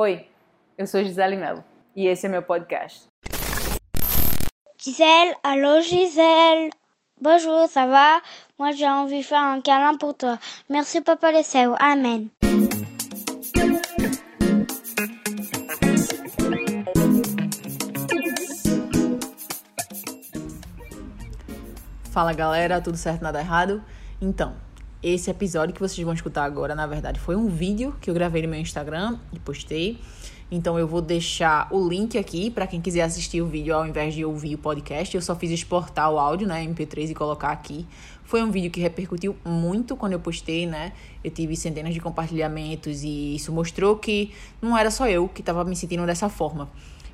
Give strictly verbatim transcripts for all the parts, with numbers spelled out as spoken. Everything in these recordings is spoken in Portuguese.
Oi, eu sou Gisele Melo e esse é meu podcast. Gisele, allô Gisele, bonjour, ça va? Moi j'ai envie de faire un câlin pour toi. Merci Papa le Céu, amen. Fala galera, tudo certo, nada errado? Então, esse episódio que vocês vão escutar agora, na verdade, foi um vídeo que eu gravei no meu Instagram e postei. Então eu vou deixar o link aqui para quem quiser assistir o vídeo ao invés de ouvir o podcast. Eu só fiz exportar o áudio, né, M P três e colocar aqui. Foi um vídeo que repercutiu muito quando eu postei, né? Eu tive centenas de compartilhamentos e isso mostrou que não era só eu que estava me sentindo dessa forma.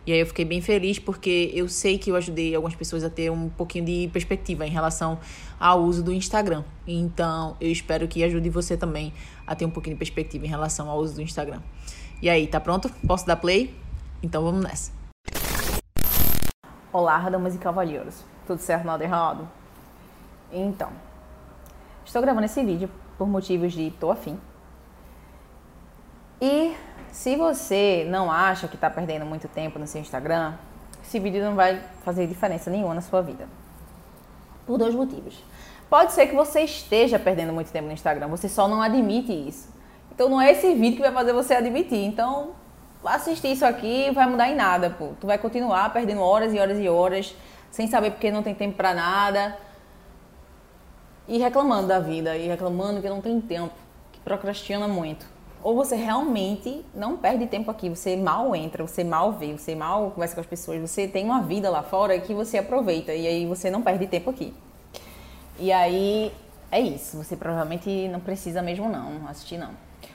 E aí eu fiquei bem feliz porque eu sei que eu ajudei algumas pessoas a ter um pouquinho de perspectiva em relação ao uso do Instagram. Então eu espero que ajude você também a ter um pouquinho de perspectiva em relação ao uso do Instagram. E aí, tá pronto? Posso dar play? Então vamos nessa. Olá, damas e cavalheiros. Tudo certo, nada errado? Então, estou gravando esse vídeo por motivos de tô afim. E se você não acha que tá perdendo muito tempo no seu Instagram, esse vídeo não vai fazer diferença nenhuma na sua vida. Por dois motivos. Pode ser que você esteja perdendo muito tempo no Instagram, você só não admite isso. Então não é esse vídeo que vai fazer você admitir. Então assistir isso aqui não vai mudar em nada, pô. Tu vai continuar perdendo horas e horas e horas sem saber porque não tem tempo pra nada e reclamando da vida e reclamando que não tem tempo, que procrastina muito. Ou você realmente não perde tempo aqui, você mal entra, você mal vê, você mal conversa com as pessoas, você tem uma vida lá fora que você aproveita e aí você não perde tempo aqui. E aí é isso, você provavelmente não precisa mesmo não assistir não.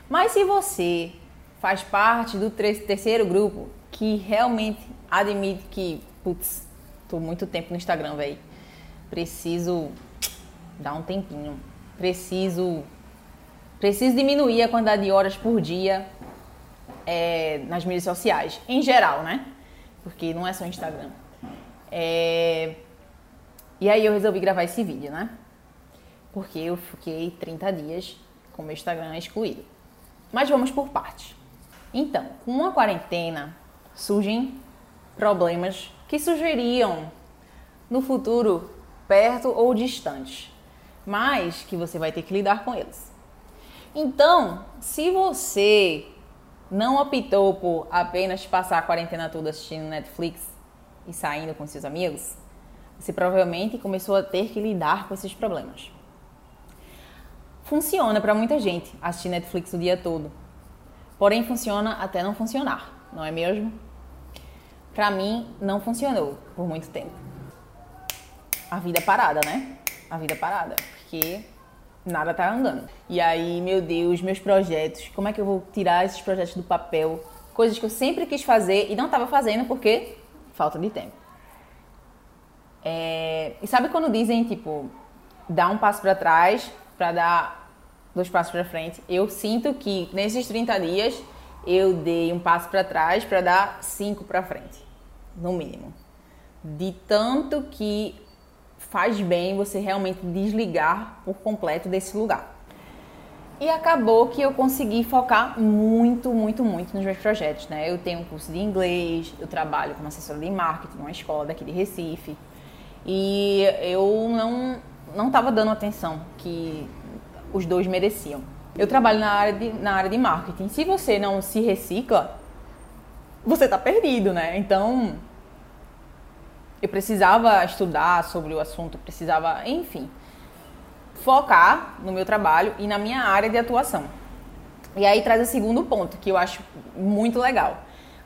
Mas se você faz parte do terceiro grupo que realmente admite que, putz, tô muito tempo no Instagram, velho, preciso dar um tempinho, preciso, preciso diminuir a quantidade de horas por dia é, nas mídias sociais, em geral, né? Porque não é só Instagram. É... E aí eu resolvi gravar esse vídeo, né? Porque eu fiquei trinta dias com meu Instagram excluído. Mas vamos por partes. Então, com uma quarentena, surgem problemas que surgiriam no futuro perto ou distante, mas que você vai ter que lidar com eles. Então, se você não optou por apenas passar a quarentena toda assistindo Netflix e saindo com seus amigos, você provavelmente começou a ter que lidar com esses problemas. Funciona para muita gente assistir Netflix o dia todo, porém funciona até não funcionar, não é mesmo? Para mim não funcionou por muito tempo. A vida parada, né? A vida parada, porque nada tá andando. E aí, meu Deus, meus projetos, como é que eu vou tirar esses projetos do papel? Coisas que eu sempre quis fazer e não estava fazendo porque falta de tempo. É... E sabe quando dizem, tipo, dá um passo para trás para dar dois passos para frente? Eu sinto que nesses trinta dias eu dei um passo para trás para dar cinco para frente, no mínimo. De tanto que faz bem você realmente desligar por completo desse lugar. E acabou que eu consegui focar muito, muito, muito nos meus projetos, né? Eu tenho um curso de inglês, eu trabalho como assessora de marketing numa escola daqui de Recife e eu não não estava dando atenção que os dois mereciam. Eu trabalho na área de, na área de marketing. Se você não se recicla, você está perdido, né? Então, eu precisava estudar sobre o assunto, precisava, enfim, focar no meu trabalho e na minha área de atuação. E aí traz o segundo ponto, que eu acho muito legal.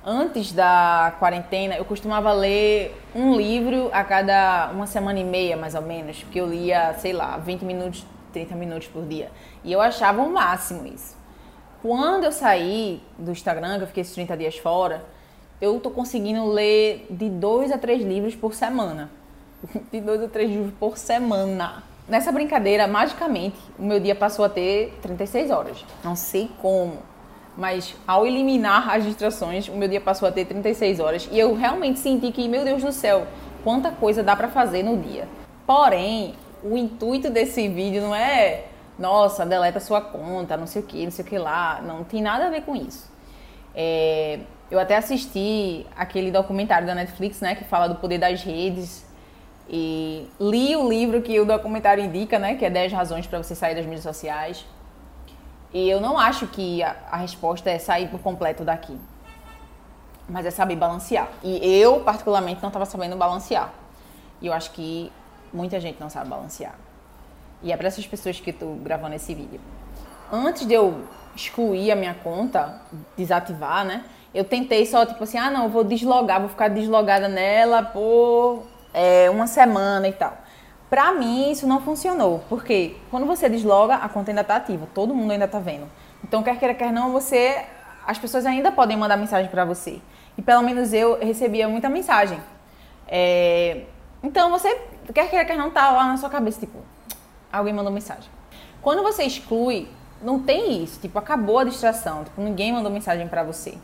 Antes da quarentena, eu costumava ler um livro a cada uma semana e meia, mais ou menos, porque eu lia, sei lá, vinte minutos, trinta minutos por dia. E eu achava o máximo isso. Quando eu saí do Instagram, que eu fiquei esses trinta dias fora, eu tô conseguindo ler de dois a três livros por semana. De dois a três livros por semana. Nessa brincadeira, magicamente, o meu dia passou a ter trinta e seis horas. Não sei como. Mas ao eliminar as distrações, o meu dia passou a ter trinta e seis horas e eu realmente senti que, meu Deus do céu, quanta coisa dá pra fazer no dia. Porém, o intuito desse vídeo não é, nossa, deleta sua conta, não sei o que, não sei o que lá, não tem nada a ver com isso. É, eu até assisti aquele documentário da Netflix, né, que fala do poder das redes, e li o livro que o documentário indica, né, que é dez razões para você sair das mídias sociais. E eu não acho que a, a resposta é sair por completo daqui, mas é saber balancear. E eu, particularmente, não estava sabendo balancear. E eu acho que muita gente não sabe balancear. E é para essas pessoas que eu tô gravando esse vídeo. Antes de eu excluir a minha conta, desativar, né? Eu tentei só, tipo assim, ah, não, eu vou deslogar, vou ficar deslogada nela por é, uma semana e tal. Pra mim, isso não funcionou, porque quando você desloga, a conta ainda tá ativa, todo mundo ainda tá vendo. Então, quer queira, quer não, você... As pessoas ainda podem mandar mensagem pra você. E pelo menos eu recebia muita mensagem. É... Então, você, quer queira, quer não, tá lá na sua cabeça, tipo, alguém mandou mensagem. Quando você exclui, não tem isso, tipo, acabou a distração, tipo, ninguém mandou mensagem pra você.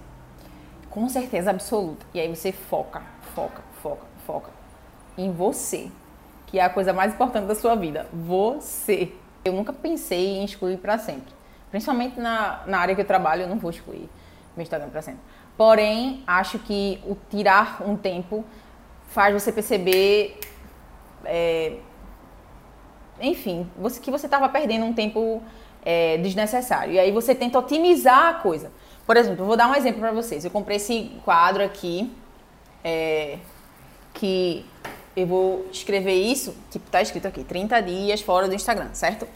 Com certeza absoluta. E aí você foca, foca, foca, foca em você, que é a coisa mais importante da sua vida, você. Eu nunca pensei em excluir pra sempre. Principalmente na, na área que eu trabalho, eu não vou excluir meu Instagram pra sempre. Porém, acho que o tirar um tempo faz você perceber... É, enfim, você, que você estava perdendo um tempo é, desnecessário. E aí você tenta otimizar a coisa. Por exemplo, eu vou dar um exemplo pra vocês. Eu comprei esse quadro aqui, é, que eu vou escrever isso, tipo, tá escrito aqui, trinta dias fora do Instagram, certo?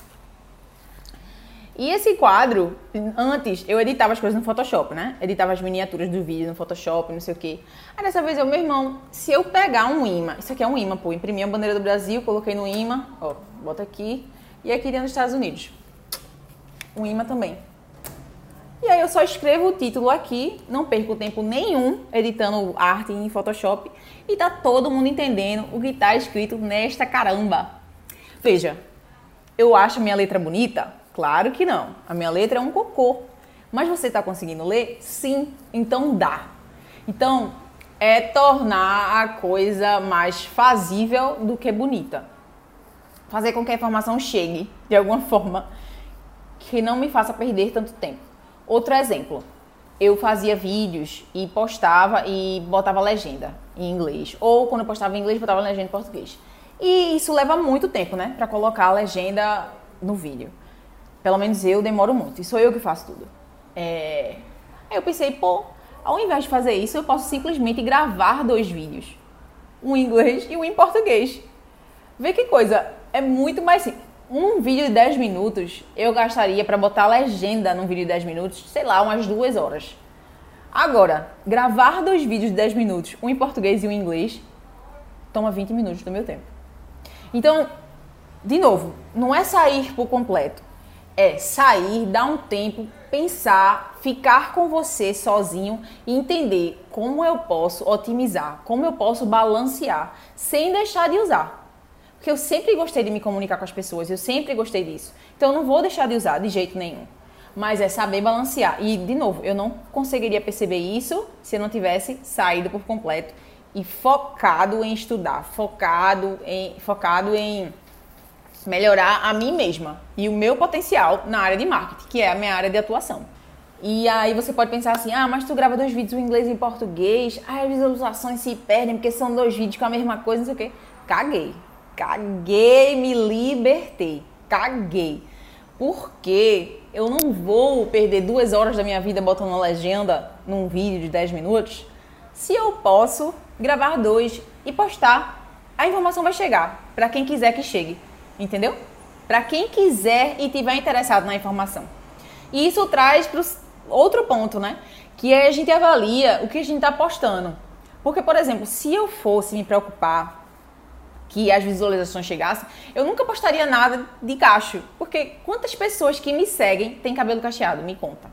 E esse quadro, antes, eu editava as coisas no Photoshop, né? Editava as miniaturas do vídeo no Photoshop, não sei o quê. Aí dessa vez eu, meu irmão, se eu pegar um imã, isso aqui é um imã, pô, imprimi a bandeira do Brasil, coloquei no imã, ó, bota aqui, e aqui dentro dos Estados Unidos. Um imã também. E aí eu só escrevo o título aqui, não perco tempo nenhum editando arte em Photoshop, e tá todo mundo entendendo o que tá escrito nesta caramba. Veja, eu acho minha letra bonita? Claro que não. A minha letra é um cocô. Mas você está conseguindo ler? Sim. Então dá. Então, é tornar a coisa mais fazível do que bonita. Fazer com que a informação chegue, de alguma forma, que não me faça perder tanto tempo. Outro exemplo. Eu fazia vídeos e postava e botava legenda em inglês. Ou quando eu postava em inglês, botava legenda em português. E isso leva muito tempo, né? Para colocar a legenda no vídeo. Pelo menos eu demoro muito, e sou eu que faço tudo. É... Aí eu pensei, pô, ao invés de fazer isso, eu posso simplesmente gravar dois vídeos. Um em inglês e um em português. Vê que coisa, é muito mais simples. Um vídeo de dez minutos, eu gastaria para botar legenda num vídeo de dez minutos, sei lá, umas duas horas. Agora, gravar dois vídeos de dez minutos, um em português e um em inglês, toma vinte minutos do meu tempo. Então, de novo, não é sair por completo. É sair, dar um tempo, pensar, ficar com você sozinho e entender como eu posso otimizar, como eu posso balancear, sem deixar de usar. Porque eu sempre gostei de me comunicar com as pessoas, eu sempre gostei disso. Então eu não vou deixar de usar de jeito nenhum. Mas é saber balancear. E, de novo, eu não conseguiria perceber isso se eu não tivesse saído por completo e focado em estudar, focado em... Focado em melhorar a mim mesma e o meu potencial na área de marketing, que é a minha área de atuação. E aí você pode pensar assim, ah, mas tu grava dois vídeos em inglês e em português, ah, as visualizações se perdem porque são dois vídeos com a mesma coisa, não sei o quê. Caguei. Caguei, me libertei. Caguei. Porque eu não vou perder duas horas da minha vida botando uma legenda num vídeo de dez minutos, se eu posso gravar dois e postar. A informação vai chegar, para quem quiser que chegue. Entendeu? Para quem quiser e tiver interessado na informação. E isso traz para outro ponto, né? Que é a gente avalia o que a gente está postando. Porque, por exemplo, se eu fosse me preocupar que as visualizações chegassem, eu nunca postaria nada de cacho. Porque quantas pessoas que me seguem têm cabelo cacheado? Me conta.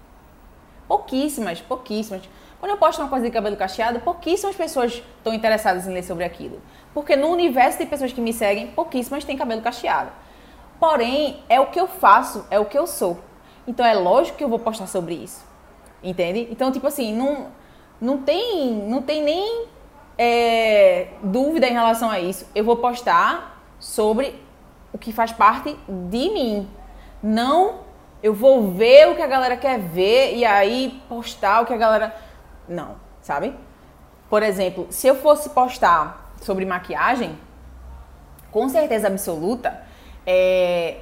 Pouquíssimas, pouquíssimas. Quando eu posto uma coisa de cabelo cacheado, pouquíssimas pessoas estão interessadas em ler sobre aquilo. Porque no universo de pessoas que me seguem, pouquíssimas têm cabelo cacheado. Porém, é o que eu faço, é o que eu sou. Então é lógico que eu vou postar sobre isso. Entende? Então, tipo assim, não, não, tem, não tem nem é, dúvida em relação a isso. Eu vou postar sobre o que faz parte de mim. Não Eu vou ver o que a galera quer ver e aí postar o que a galera... Não, sabe? Por exemplo, se eu fosse postar sobre maquiagem, com certeza absoluta, é...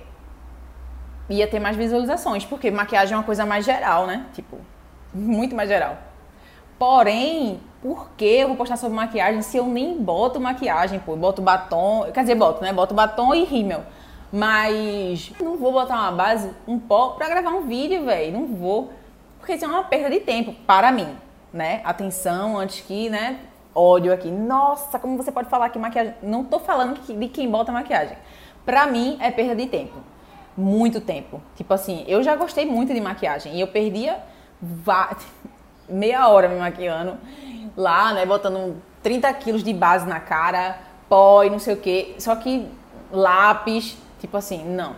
ia ter mais visualizações, porque maquiagem é uma coisa mais geral, né? Tipo, muito mais geral. Porém, por que eu vou postar sobre maquiagem se eu nem boto maquiagem, pô? Eu boto batom, quer dizer, boto, né? Boto batom e rímel. Mas não vou botar uma base, um pó pra gravar um vídeo, velho. Não vou. Porque isso é uma perda de tempo para mim, né? Atenção, antes que, né? Ódio aqui. Nossa, como você pode falar que maquiagem... Não tô falando de quem bota maquiagem. Pra mim, é perda de tempo. Muito tempo. Tipo assim, eu já gostei muito de maquiagem. E eu perdia meia hora me maquiando. Lá, né? Botando trinta quilos de base na cara. Pó e não sei o quê. Só que lápis... Tipo assim, não.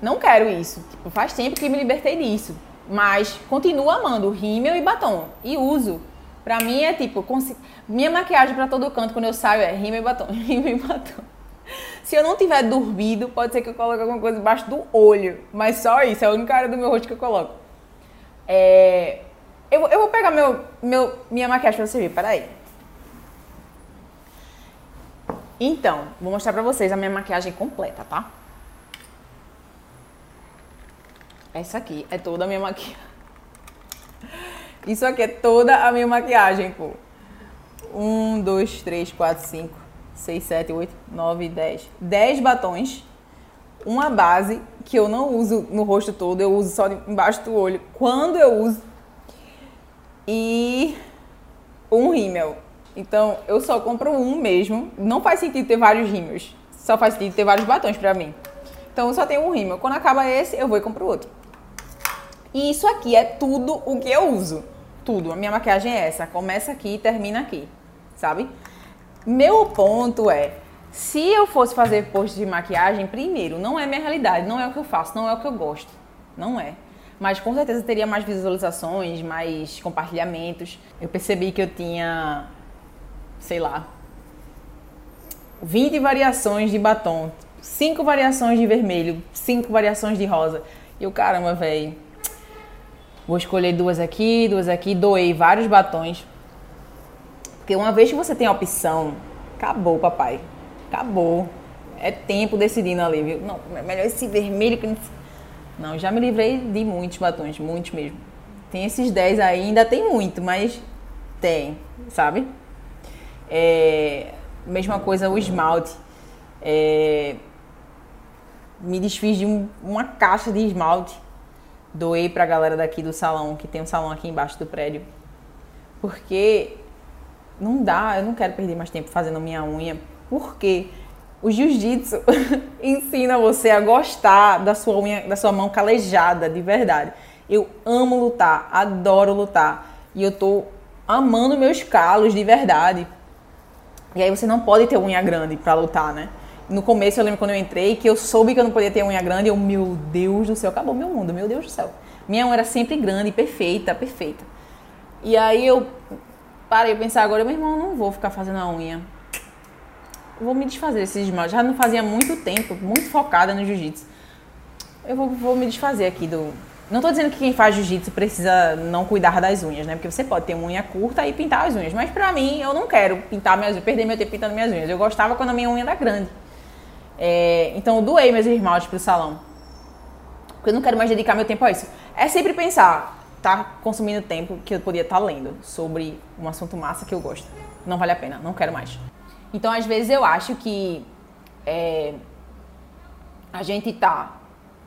Não quero isso. Tipo, faz tempo que me libertei disso. Mas continuo amando rímel e batom. E uso. Pra mim é tipo... Cons... Minha maquiagem pra todo canto quando eu saio é rímel e batom. Rímel e batom. Se eu não tiver dormido, pode ser que eu coloque alguma coisa embaixo do olho. Mas só isso. É a única área do meu rosto que eu coloco. É... Eu, eu vou pegar meu, meu, minha maquiagem pra você ver. Peraí. Então, vou mostrar pra vocês a minha maquiagem completa, tá? Essa aqui é toda a minha maquiagem. Isso aqui é toda a minha maquiagem, pô. Um, dois, três, quatro, cinco, seis, sete, oito, nove, dez. Dez batons. Uma base que eu não uso no rosto todo, eu uso só embaixo do olho. Quando eu uso. E um rímel. Então, eu só compro um mesmo. Não faz sentido ter vários rímels. Só faz sentido ter vários batons pra mim. Então, eu só tenho um rímel. Quando acaba esse, eu vou e compro outro. E isso aqui é tudo o que eu uso. Tudo. A minha maquiagem é essa. Começa aqui e termina aqui. Sabe? Meu ponto é... Se eu fosse fazer post de maquiagem, primeiro, não é minha realidade. Não é o que eu faço. Não é o que eu gosto. Não é. Mas, com certeza, teria mais visualizações, mais compartilhamentos. Eu percebi que eu tinha... sei lá, vinte variações de batom, cinco variações de vermelho, cinco variações de rosa. E eu, caramba, velho, vou escolher duas aqui, duas aqui, doei vários batons. Porque uma vez que você tem a opção, acabou, papai, acabou. É tempo decidindo ali, viu? Não, é melhor esse vermelho que... Não, já me livrei de muitos batons, muitos mesmo. Tem esses dez aí, ainda tem muito, mas tem, sabe? É, mesma coisa o esmalte, é, me desfiz de um, uma caixa de esmalte, doei pra galera daqui do salão, que tem um salão aqui embaixo do prédio, porque não dá, eu não quero perder mais tempo fazendo minha unha, porque o jiu-jitsu ensina você a gostar da sua unha, da sua mão calejada, de verdade. Eu amo lutar, adoro lutar, e eu tô amando meus calos de verdade. E aí você não pode ter unha grande pra lutar, né? No começo eu lembro quando eu entrei que eu soube que eu não podia ter unha grande. Eu, meu Deus do céu, acabou meu mundo, meu Deus do céu. Minha unha era sempre grande, perfeita, perfeita. E aí eu parei de pensar agora, meu irmão, não vou ficar fazendo a unha. Eu vou me desfazer desses esmaltes. Já não fazia muito tempo, muito focada no jiu-jitsu. Eu vou, vou me desfazer aqui do... Não tô dizendo que quem faz jiu-jitsu precisa não cuidar das unhas, né? Porque você pode ter uma unha curta e pintar as unhas. Mas pra mim, eu não quero pintar minhas unhas, perder meu tempo pintando minhas unhas. Eu gostava quando a minha unha era grande. É, então eu doei meus esmaltes pro salão. Porque eu não quero mais dedicar meu tempo a isso. É sempre pensar, tá consumindo tempo que eu podia estar lendo sobre um assunto massa que eu gosto. Não vale a pena, não quero mais. Então, às vezes, eu acho que é, a gente tá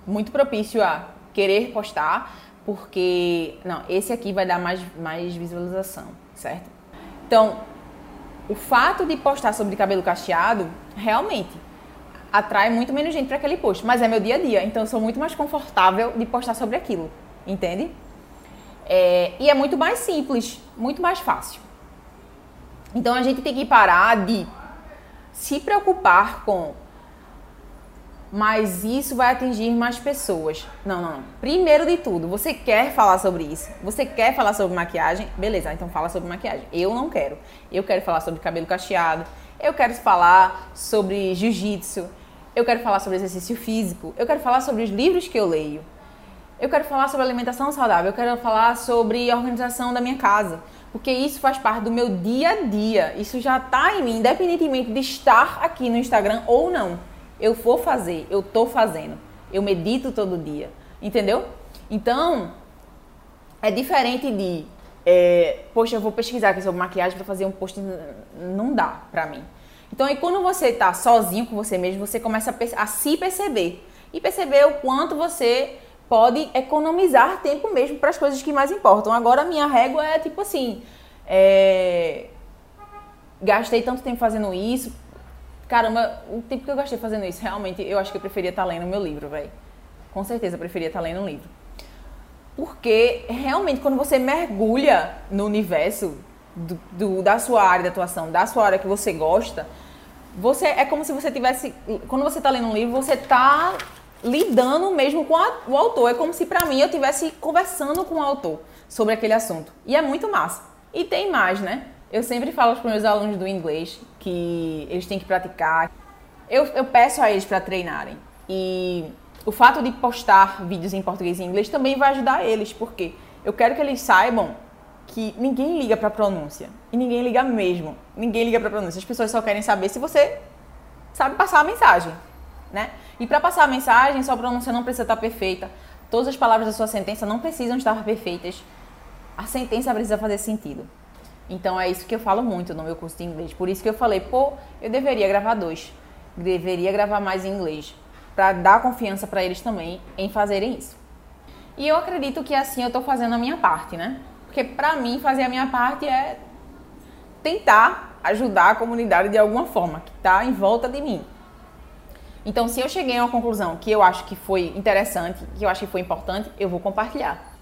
muito propício a... querer postar, porque... Não, esse aqui vai dar mais, mais visualização, certo? Então, o fato de postar sobre cabelo cacheado, realmente, atrai muito menos gente para aquele post. Mas é meu dia a dia, então eu sou muito mais confortável de postar sobre aquilo, entende? É, e é muito mais simples, muito mais fácil. Então, a gente tem que parar de se preocupar com... mas isso vai atingir mais pessoas. Não, não, não. Primeiro de tudo, você quer falar sobre isso? Você quer falar sobre maquiagem? Beleza, então fala sobre maquiagem. Eu não quero. Eu quero falar sobre cabelo cacheado. Eu quero falar sobre jiu-jitsu. Eu eu quero falar sobre exercício físico, eu quero falar sobre os livros que eu leio, eu quero falar sobre alimentação saudável, eu quero falar sobre a organização da minha casa, porque isso faz parte do meu dia a dia, isso já está em mim, independentemente de estar aqui no Instagram ou não. Eu vou fazer, eu tô fazendo, eu medito todo dia, entendeu? Então, é diferente de, é, poxa, eu vou pesquisar aqui sobre maquiagem para fazer um post, não dá pra mim. Então, aí quando você tá sozinho com você mesmo, você começa a, a se perceber e perceber o quanto você pode economizar tempo mesmo para as coisas que mais importam. Agora, a minha régua é tipo assim, é, gastei tanto tempo fazendo isso, caramba, o tempo que eu gastei fazendo isso, realmente, eu acho que eu preferia estar lendo o meu livro, velho. Com certeza, eu preferia estar lendo um livro. Porque, realmente, quando você mergulha no universo do, do, da sua área de atuação, da sua área que você gosta, você, é como se você tivesse... Quando você está lendo um livro, você está lidando mesmo com a, o autor. É como se, pra mim, eu estivesse conversando com o autor sobre aquele assunto. E é muito massa. E tem mais, né? Eu sempre falo para os meus alunos do inglês que eles têm que praticar. Eu, eu peço a eles para treinarem. E o fato de postar vídeos em português e inglês também vai ajudar eles, porque eu quero que eles saibam que ninguém liga para a pronúncia. E ninguém liga mesmo. Ninguém liga para a pronúncia. As pessoas só querem saber se você sabe passar a mensagem, né? E para passar a mensagem, sua pronúncia não precisa estar perfeita. Todas as palavras da sua sentença não precisam estar perfeitas. A sentença precisa fazer sentido. Então é isso que eu falo muito no meu curso de inglês. Por isso que eu falei, pô, eu deveria gravar dois. Deveria gravar mais em inglês. Pra dar confiança pra eles também em fazerem isso. E eu acredito que assim eu tô fazendo a minha parte, né? Porque pra mim fazer a minha parte é tentar ajudar a comunidade de alguma forma, que tá em volta de mim. Então se eu cheguei a uma conclusão que eu acho que foi interessante, que eu acho que foi importante, eu vou compartilhar.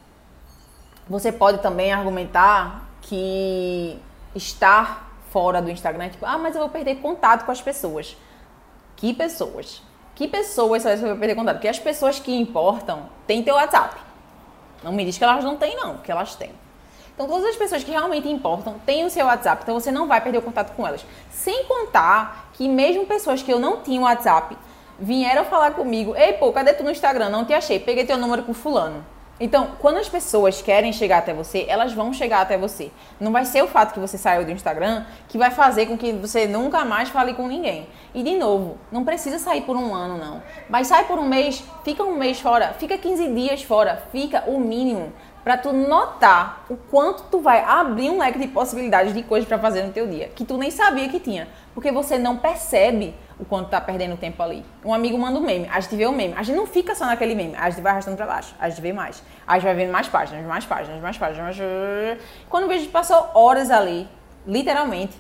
Você pode também argumentar que estar fora do Instagram é tipo, ah, mas eu vou perder contato com as pessoas. Que pessoas? Que pessoas você vai perder contato? Porque as pessoas que importam têm teu WhatsApp. Não me diz que elas não têm, não, que elas têm. Então, todas as pessoas que realmente importam têm o seu WhatsApp, então você não vai perder o contato com elas. Sem contar que mesmo pessoas que eu não tinha o WhatsApp vieram falar comigo, ei, pô, cadê tu no Instagram? Não te achei, peguei teu número com fulano. Então, quando as pessoas querem chegar até você, elas vão chegar até você. Não vai ser o fato que você saiu do Instagram que vai fazer com que você nunca mais fale com ninguém. E, de novo, não precisa sair por um ano, não. Mas sai por um mês, fica um mês fora, fica quinze dias fora, fica o mínimo pra tu notar o quanto tu vai abrir um leque de possibilidades de coisas pra fazer no teu dia, que tu nem sabia que tinha, porque você não percebe o quanto tá perdendo tempo ali. Um amigo manda um meme, a gente vê o meme, a gente não fica só naquele meme, a gente vai arrastando pra baixo, a gente vê mais, a gente vai vendo mais páginas, mais páginas, mais páginas, mais... Quando vê, a gente passou horas ali, literalmente.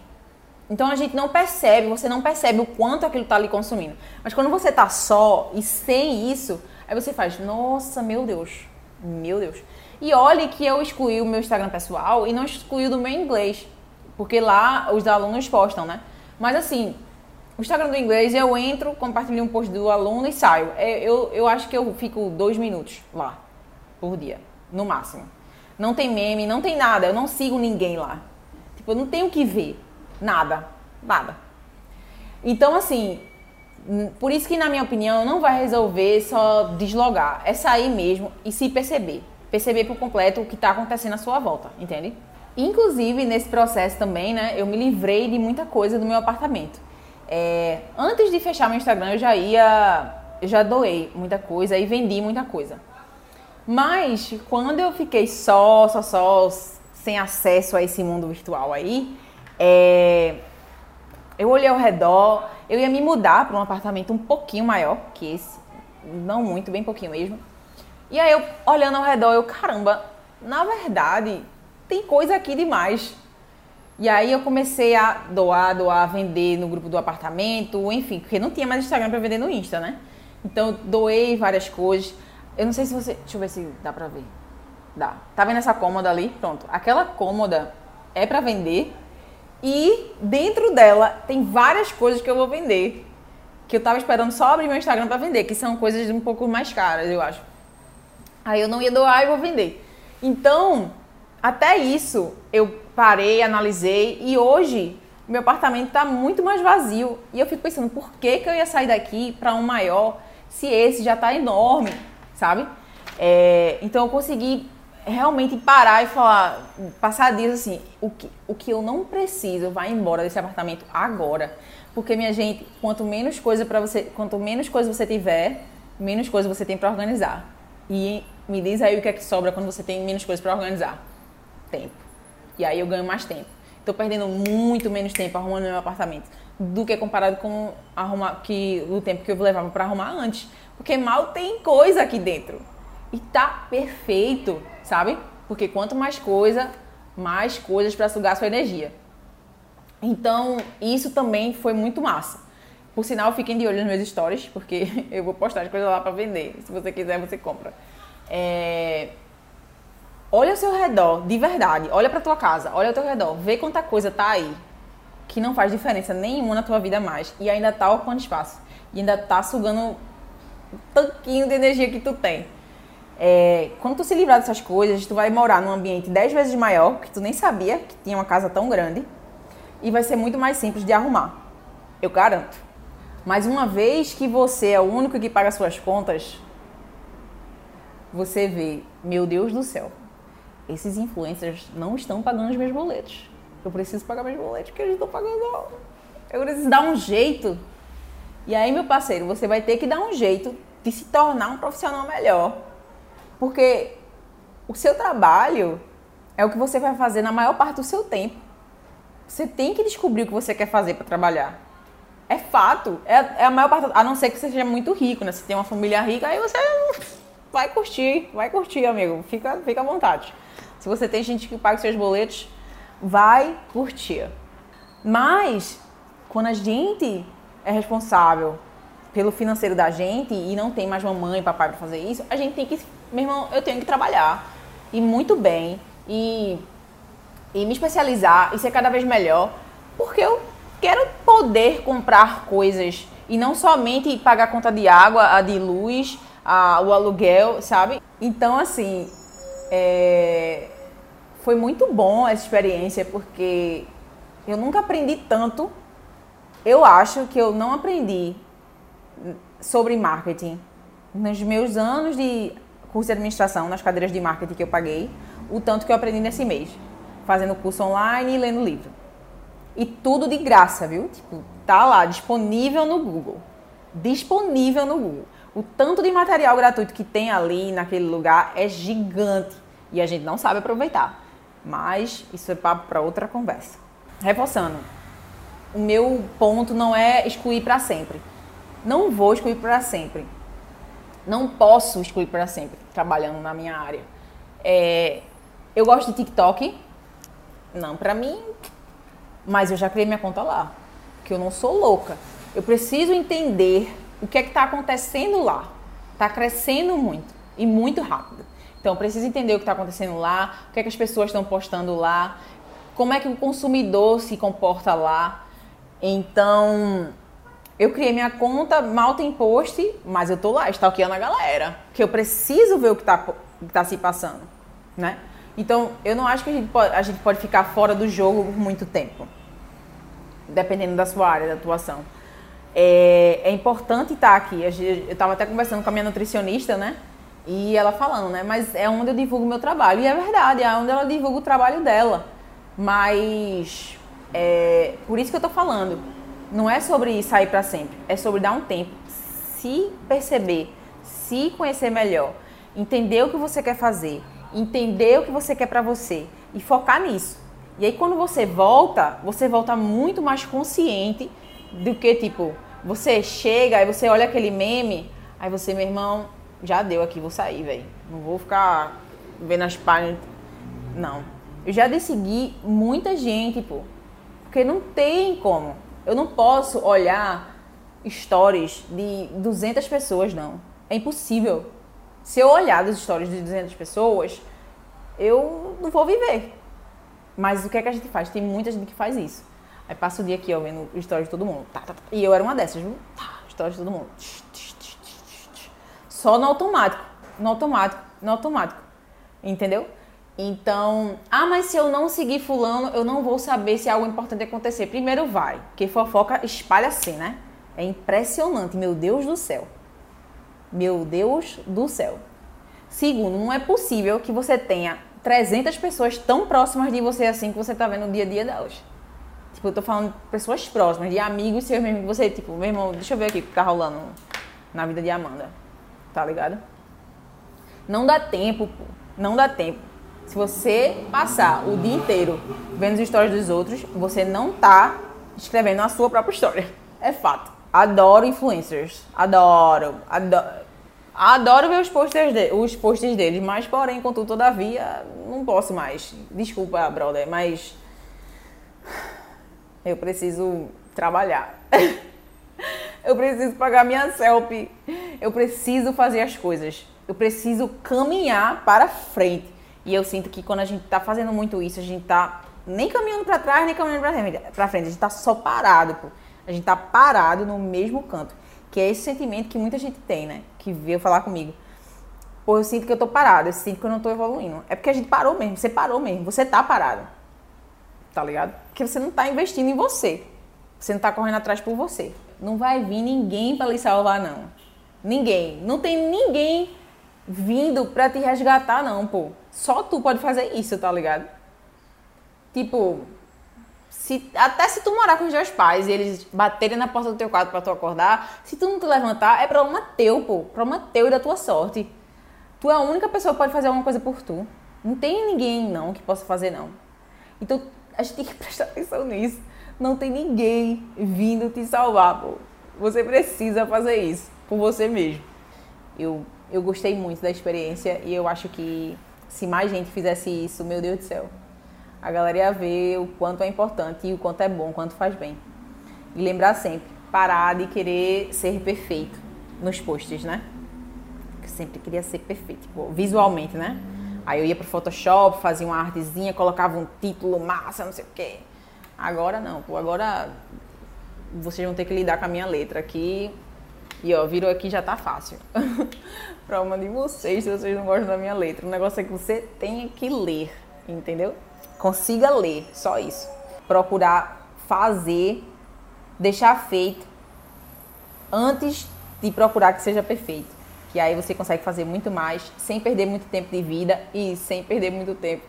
Então a gente não percebe, você não percebe o quanto aquilo tá ali consumindo. Mas quando você tá só e sem isso, aí você faz, nossa, meu Deus, meu Deus. E olhe que eu excluí o meu Instagram pessoal e não excluí o do meu inglês, porque lá os alunos postam, né? Mas assim, o Instagram do inglês eu entro, compartilho um post do aluno e saio. Eu, eu acho que eu fico dois minutos lá, por dia, no máximo. Não tem meme, não tem nada, eu não sigo ninguém lá. Tipo, eu não tenho o que ver, nada, nada. Então assim... Por isso que, na minha opinião, não vai resolver só deslogar. É sair mesmo e se perceber. Perceber por completo o que está acontecendo à sua volta, entende? Inclusive, nesse processo também, né, eu me livrei de muita coisa do meu apartamento. É, antes de fechar meu Instagram, eu já ia... Eu já doei muita coisa e vendi muita coisa. Mas, quando eu fiquei só, só, só, sem acesso a esse mundo virtual aí, é... Eu olhei ao redor, eu ia me mudar para um apartamento um pouquinho maior que esse, não muito, bem pouquinho mesmo. E aí eu, olhando ao redor, eu, caramba, na verdade, tem coisa aqui demais. E aí eu comecei a doar, doar, vender no grupo do apartamento, enfim, porque não tinha mais Instagram para vender no Insta, né? Então eu doei várias coisas. Eu não sei se você... Deixa eu ver se dá para ver. Dá. Tá vendo essa cômoda ali? Pronto. Aquela cômoda é para vender. E dentro dela tem várias coisas que eu vou vender, que eu tava esperando só abrir meu Instagram pra vender, que são coisas um pouco mais caras, eu acho. Aí eu não ia doar e vou vender. Então, até isso, eu parei, analisei e hoje meu apartamento tá muito mais vazio. E eu fico pensando, por que que eu ia sair daqui para um maior, se esse já tá enorme, sabe? É, então eu consegui realmente parar e falar, passar dias assim, o que, o que eu não preciso vai embora desse apartamento agora. Porque, minha gente, quanto menos coisa para você, quanto menos coisa você tiver, menos coisa você tem para organizar. E me diz aí o que é que sobra quando você tem menos coisa para organizar. Tempo. E aí eu ganho mais tempo. Estou perdendo muito menos tempo arrumando meu apartamento do que comparado com arrumar, que, o tempo que eu levava para arrumar antes. Porque mal tem coisa aqui dentro. E tá perfeito, sabe? Porque quanto mais coisa, mais coisas para sugar a sua energia. Então, isso também foi muito massa. Por sinal, fiquem de olho nos meus stories, porque eu vou postar as coisas lá para vender. Se você quiser, você compra. É... Olha ao seu redor, de verdade. Olha para tua casa, olha ao teu redor. Vê quanta coisa tá aí que não faz diferença nenhuma na tua vida mais. E ainda tá ocupando espaço. E ainda tá sugando um tanquinho de energia que tu tem. É, quando tu se livrar dessas coisas, tu vai morar num ambiente dez vezes maior, que tu nem sabia que tinha uma casa tão grande, e vai ser muito mais simples de arrumar, eu garanto. Mas uma vez que você é o único que paga suas contas, você vê, meu Deus do céu, esses influencers não estão pagando os meus boletos. Eu preciso pagar meus boletos porque eles não estão pagando. Eu preciso dar um jeito. E aí, meu parceiro, você vai ter que dar um jeito de se tornar um profissional melhor. Porque o seu trabalho é o que você vai fazer na maior parte do seu tempo. Você tem que descobrir o que você quer fazer para trabalhar. É fato. É, é a maior parte, a não ser que você seja muito rico, né? Se tem uma família rica, aí você vai curtir, vai curtir, amigo. Fica, fica à vontade. Se você tem gente que paga os seus boletos, vai curtir. Mas, quando a gente é responsável pelo financeiro da gente e não tem mais mamãe e papai para fazer isso, a gente tem que... Meu irmão, eu tenho que trabalhar, e muito bem, e, e me especializar, e ser cada vez melhor, porque eu quero poder comprar coisas, e não somente pagar a conta de água, a de luz, a, o aluguel, sabe? Então, assim, é, foi muito bom essa experiência, porque eu nunca aprendi tanto. Eu acho que eu não aprendi sobre marketing nos meus anos de... curso de administração, nas cadeiras de marketing que eu paguei, o tanto que eu aprendi nesse mês, fazendo curso online e lendo livro. E tudo de graça, viu? Tipo, tá lá, disponível no Google. Disponível no Google. O tanto de material gratuito que tem ali, naquele lugar, é gigante. E a gente não sabe aproveitar. Mas isso é papo para outra conversa. Reforçando, o meu ponto não é excluir para sempre. Não vou excluir para sempre. Não posso excluir para sempre, trabalhando na minha área. É, eu gosto de TikTok, não para mim, mas eu já criei minha conta lá, porque eu não sou louca. Eu preciso entender o que é que está acontecendo lá. Está crescendo muito, e muito rápido. Então, eu preciso entender o que está acontecendo lá, o que é que as pessoas estão postando lá, como é que o consumidor se comporta lá. Então... eu criei minha conta, mal tem post, mas eu tô lá stalkeando a galera, que eu preciso ver o que tá, o que tá se passando, né? Então, eu não acho que a gente, pode, a gente pode ficar fora do jogo por muito tempo, dependendo da sua área de atuação. É, é importante estar aqui. Eu tava até conversando com a minha nutricionista, né? E ela falando, né? Mas é onde eu divulgo o meu trabalho. E é verdade, é onde ela divulga o trabalho dela. Mas, é, por isso que eu tô falando. Não é sobre sair para sempre, é sobre dar um tempo, se perceber, se conhecer melhor, entender o que você quer fazer, entender o que você quer para você e focar nisso. E aí quando você volta, você volta muito mais consciente do que tipo, você chega, aí você olha aquele meme, aí você, meu irmão, já deu aqui, vou sair, velho. Não vou ficar vendo as páginas, não. Eu já dessegui muita gente, pô, porque não tem como. Eu não posso olhar stories de duzentas pessoas, não. É impossível. Se eu olhar dos stories de duzentas pessoas, eu não vou viver. Mas o que é que a gente faz? Tem muita gente que faz isso. Aí passa o dia aqui, ó, vendo stories de todo mundo. Tá, tá, tá. E eu era uma dessas, viu? Tá, stories de todo mundo. Só no automático. No automático. No automático. Entendeu? Então, ah, mas se eu não seguir fulano, eu não vou saber se algo importante acontecer. Primeiro vai, porque fofoca espalha assim, né? É impressionante, meu Deus do céu. Meu Deus do céu. Segundo, não é possível que você tenha trezentas pessoas tão próximas de você assim que você tá vendo o dia a dia delas. Tipo, eu tô falando de pessoas próximas, de amigos seus mesmo que você, tipo, meu irmão, deixa eu ver aqui o que tá rolando na vida de Amanda. Tá ligado? Não dá tempo, pô. Não dá tempo. Se você passar o dia inteiro vendo as histórias dos outros, você não tá escrevendo a sua própria história. É fato. Adoro influencers. Adoro. Adoro, adoro ver os posts de, os posts deles, mas, porém, contudo, todavia, não posso mais. Desculpa, brother, mas eu preciso trabalhar. Eu preciso pagar minha selfie. Eu preciso fazer as coisas. Eu preciso caminhar para frente. E eu sinto que quando a gente tá fazendo muito isso, a gente tá nem caminhando pra trás, nem caminhando pra frente. A gente tá só parado, pô. A gente tá parado no mesmo canto. Que é esse sentimento que muita gente tem, né? Que veio falar comigo. Pô, eu sinto que eu tô parado. Eu sinto que eu não tô evoluindo. É porque a gente parou mesmo. Você parou mesmo. Você tá parado. Tá ligado? Porque você não tá investindo em você. Você não tá correndo atrás por você. Não vai vir ninguém pra lhe salvar, não. Ninguém. Não tem ninguém vindo pra te resgatar, não, pô. Só tu pode fazer isso, tá ligado? Tipo, se, até se tu morar com os teus pais e eles baterem na porta do teu quarto pra tu acordar, se tu não te levantar, é problema teu, pô. Problema teu e da tua sorte. Tu é a única pessoa que pode fazer alguma coisa por tu. Não tem ninguém, não, que possa fazer, não. Então, a gente tem que prestar atenção nisso. Não tem ninguém vindo te salvar, pô. Você precisa fazer isso por você mesmo. Eu... Eu gostei muito da experiência e eu acho que se mais gente fizesse isso, meu Deus do céu, a galera ia ver o quanto é importante e o quanto é bom, o quanto faz bem. E lembrar sempre, parar de querer ser perfeito nos posts, né? Eu sempre queria ser perfeito, tipo, visualmente, né? Aí eu ia pro Photoshop, fazia uma artezinha, colocava um título massa, não sei o quê. Agora não, pô, agora vocês vão ter que lidar com a minha letra aqui. E ó, virou aqui já tá fácil. Problema de vocês, se vocês não gostam da minha letra. O negócio é que você tem que ler, entendeu? Consiga ler, só isso. Procurar fazer, deixar feito, antes de procurar que seja perfeito. Que aí você consegue fazer muito mais, sem perder muito tempo de vida e sem perder muito tempo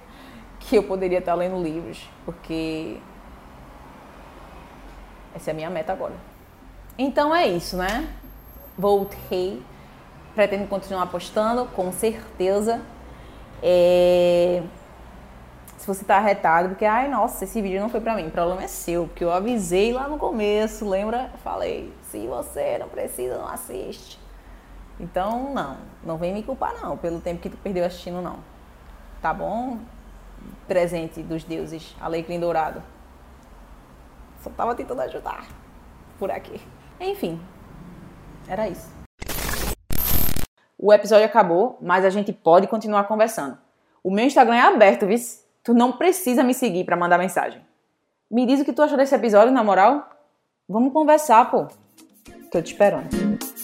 que eu poderia estar lendo livros. Porque essa é a minha meta agora. Então é isso, né? Voltei, pretendo continuar postando, com certeza. É... Se você tá arretado, porque, ai, nossa, esse vídeo não foi pra mim, o problema é seu, porque eu avisei lá no começo, lembra? Falei, se você não precisa, não assiste. Então, não, não vem me culpar, não, pelo tempo que tu perdeu assistindo, não. Tá bom? Presente dos deuses, alecrim dourado. Só tava tentando ajudar por aqui. Enfim. Era isso. O episódio acabou, mas a gente pode continuar conversando. O meu Instagram é aberto, viu? Tu não precisa me seguir pra mandar mensagem. Me diz o que tu achou desse episódio, na moral. Vamos conversar, pô. Tô te esperando.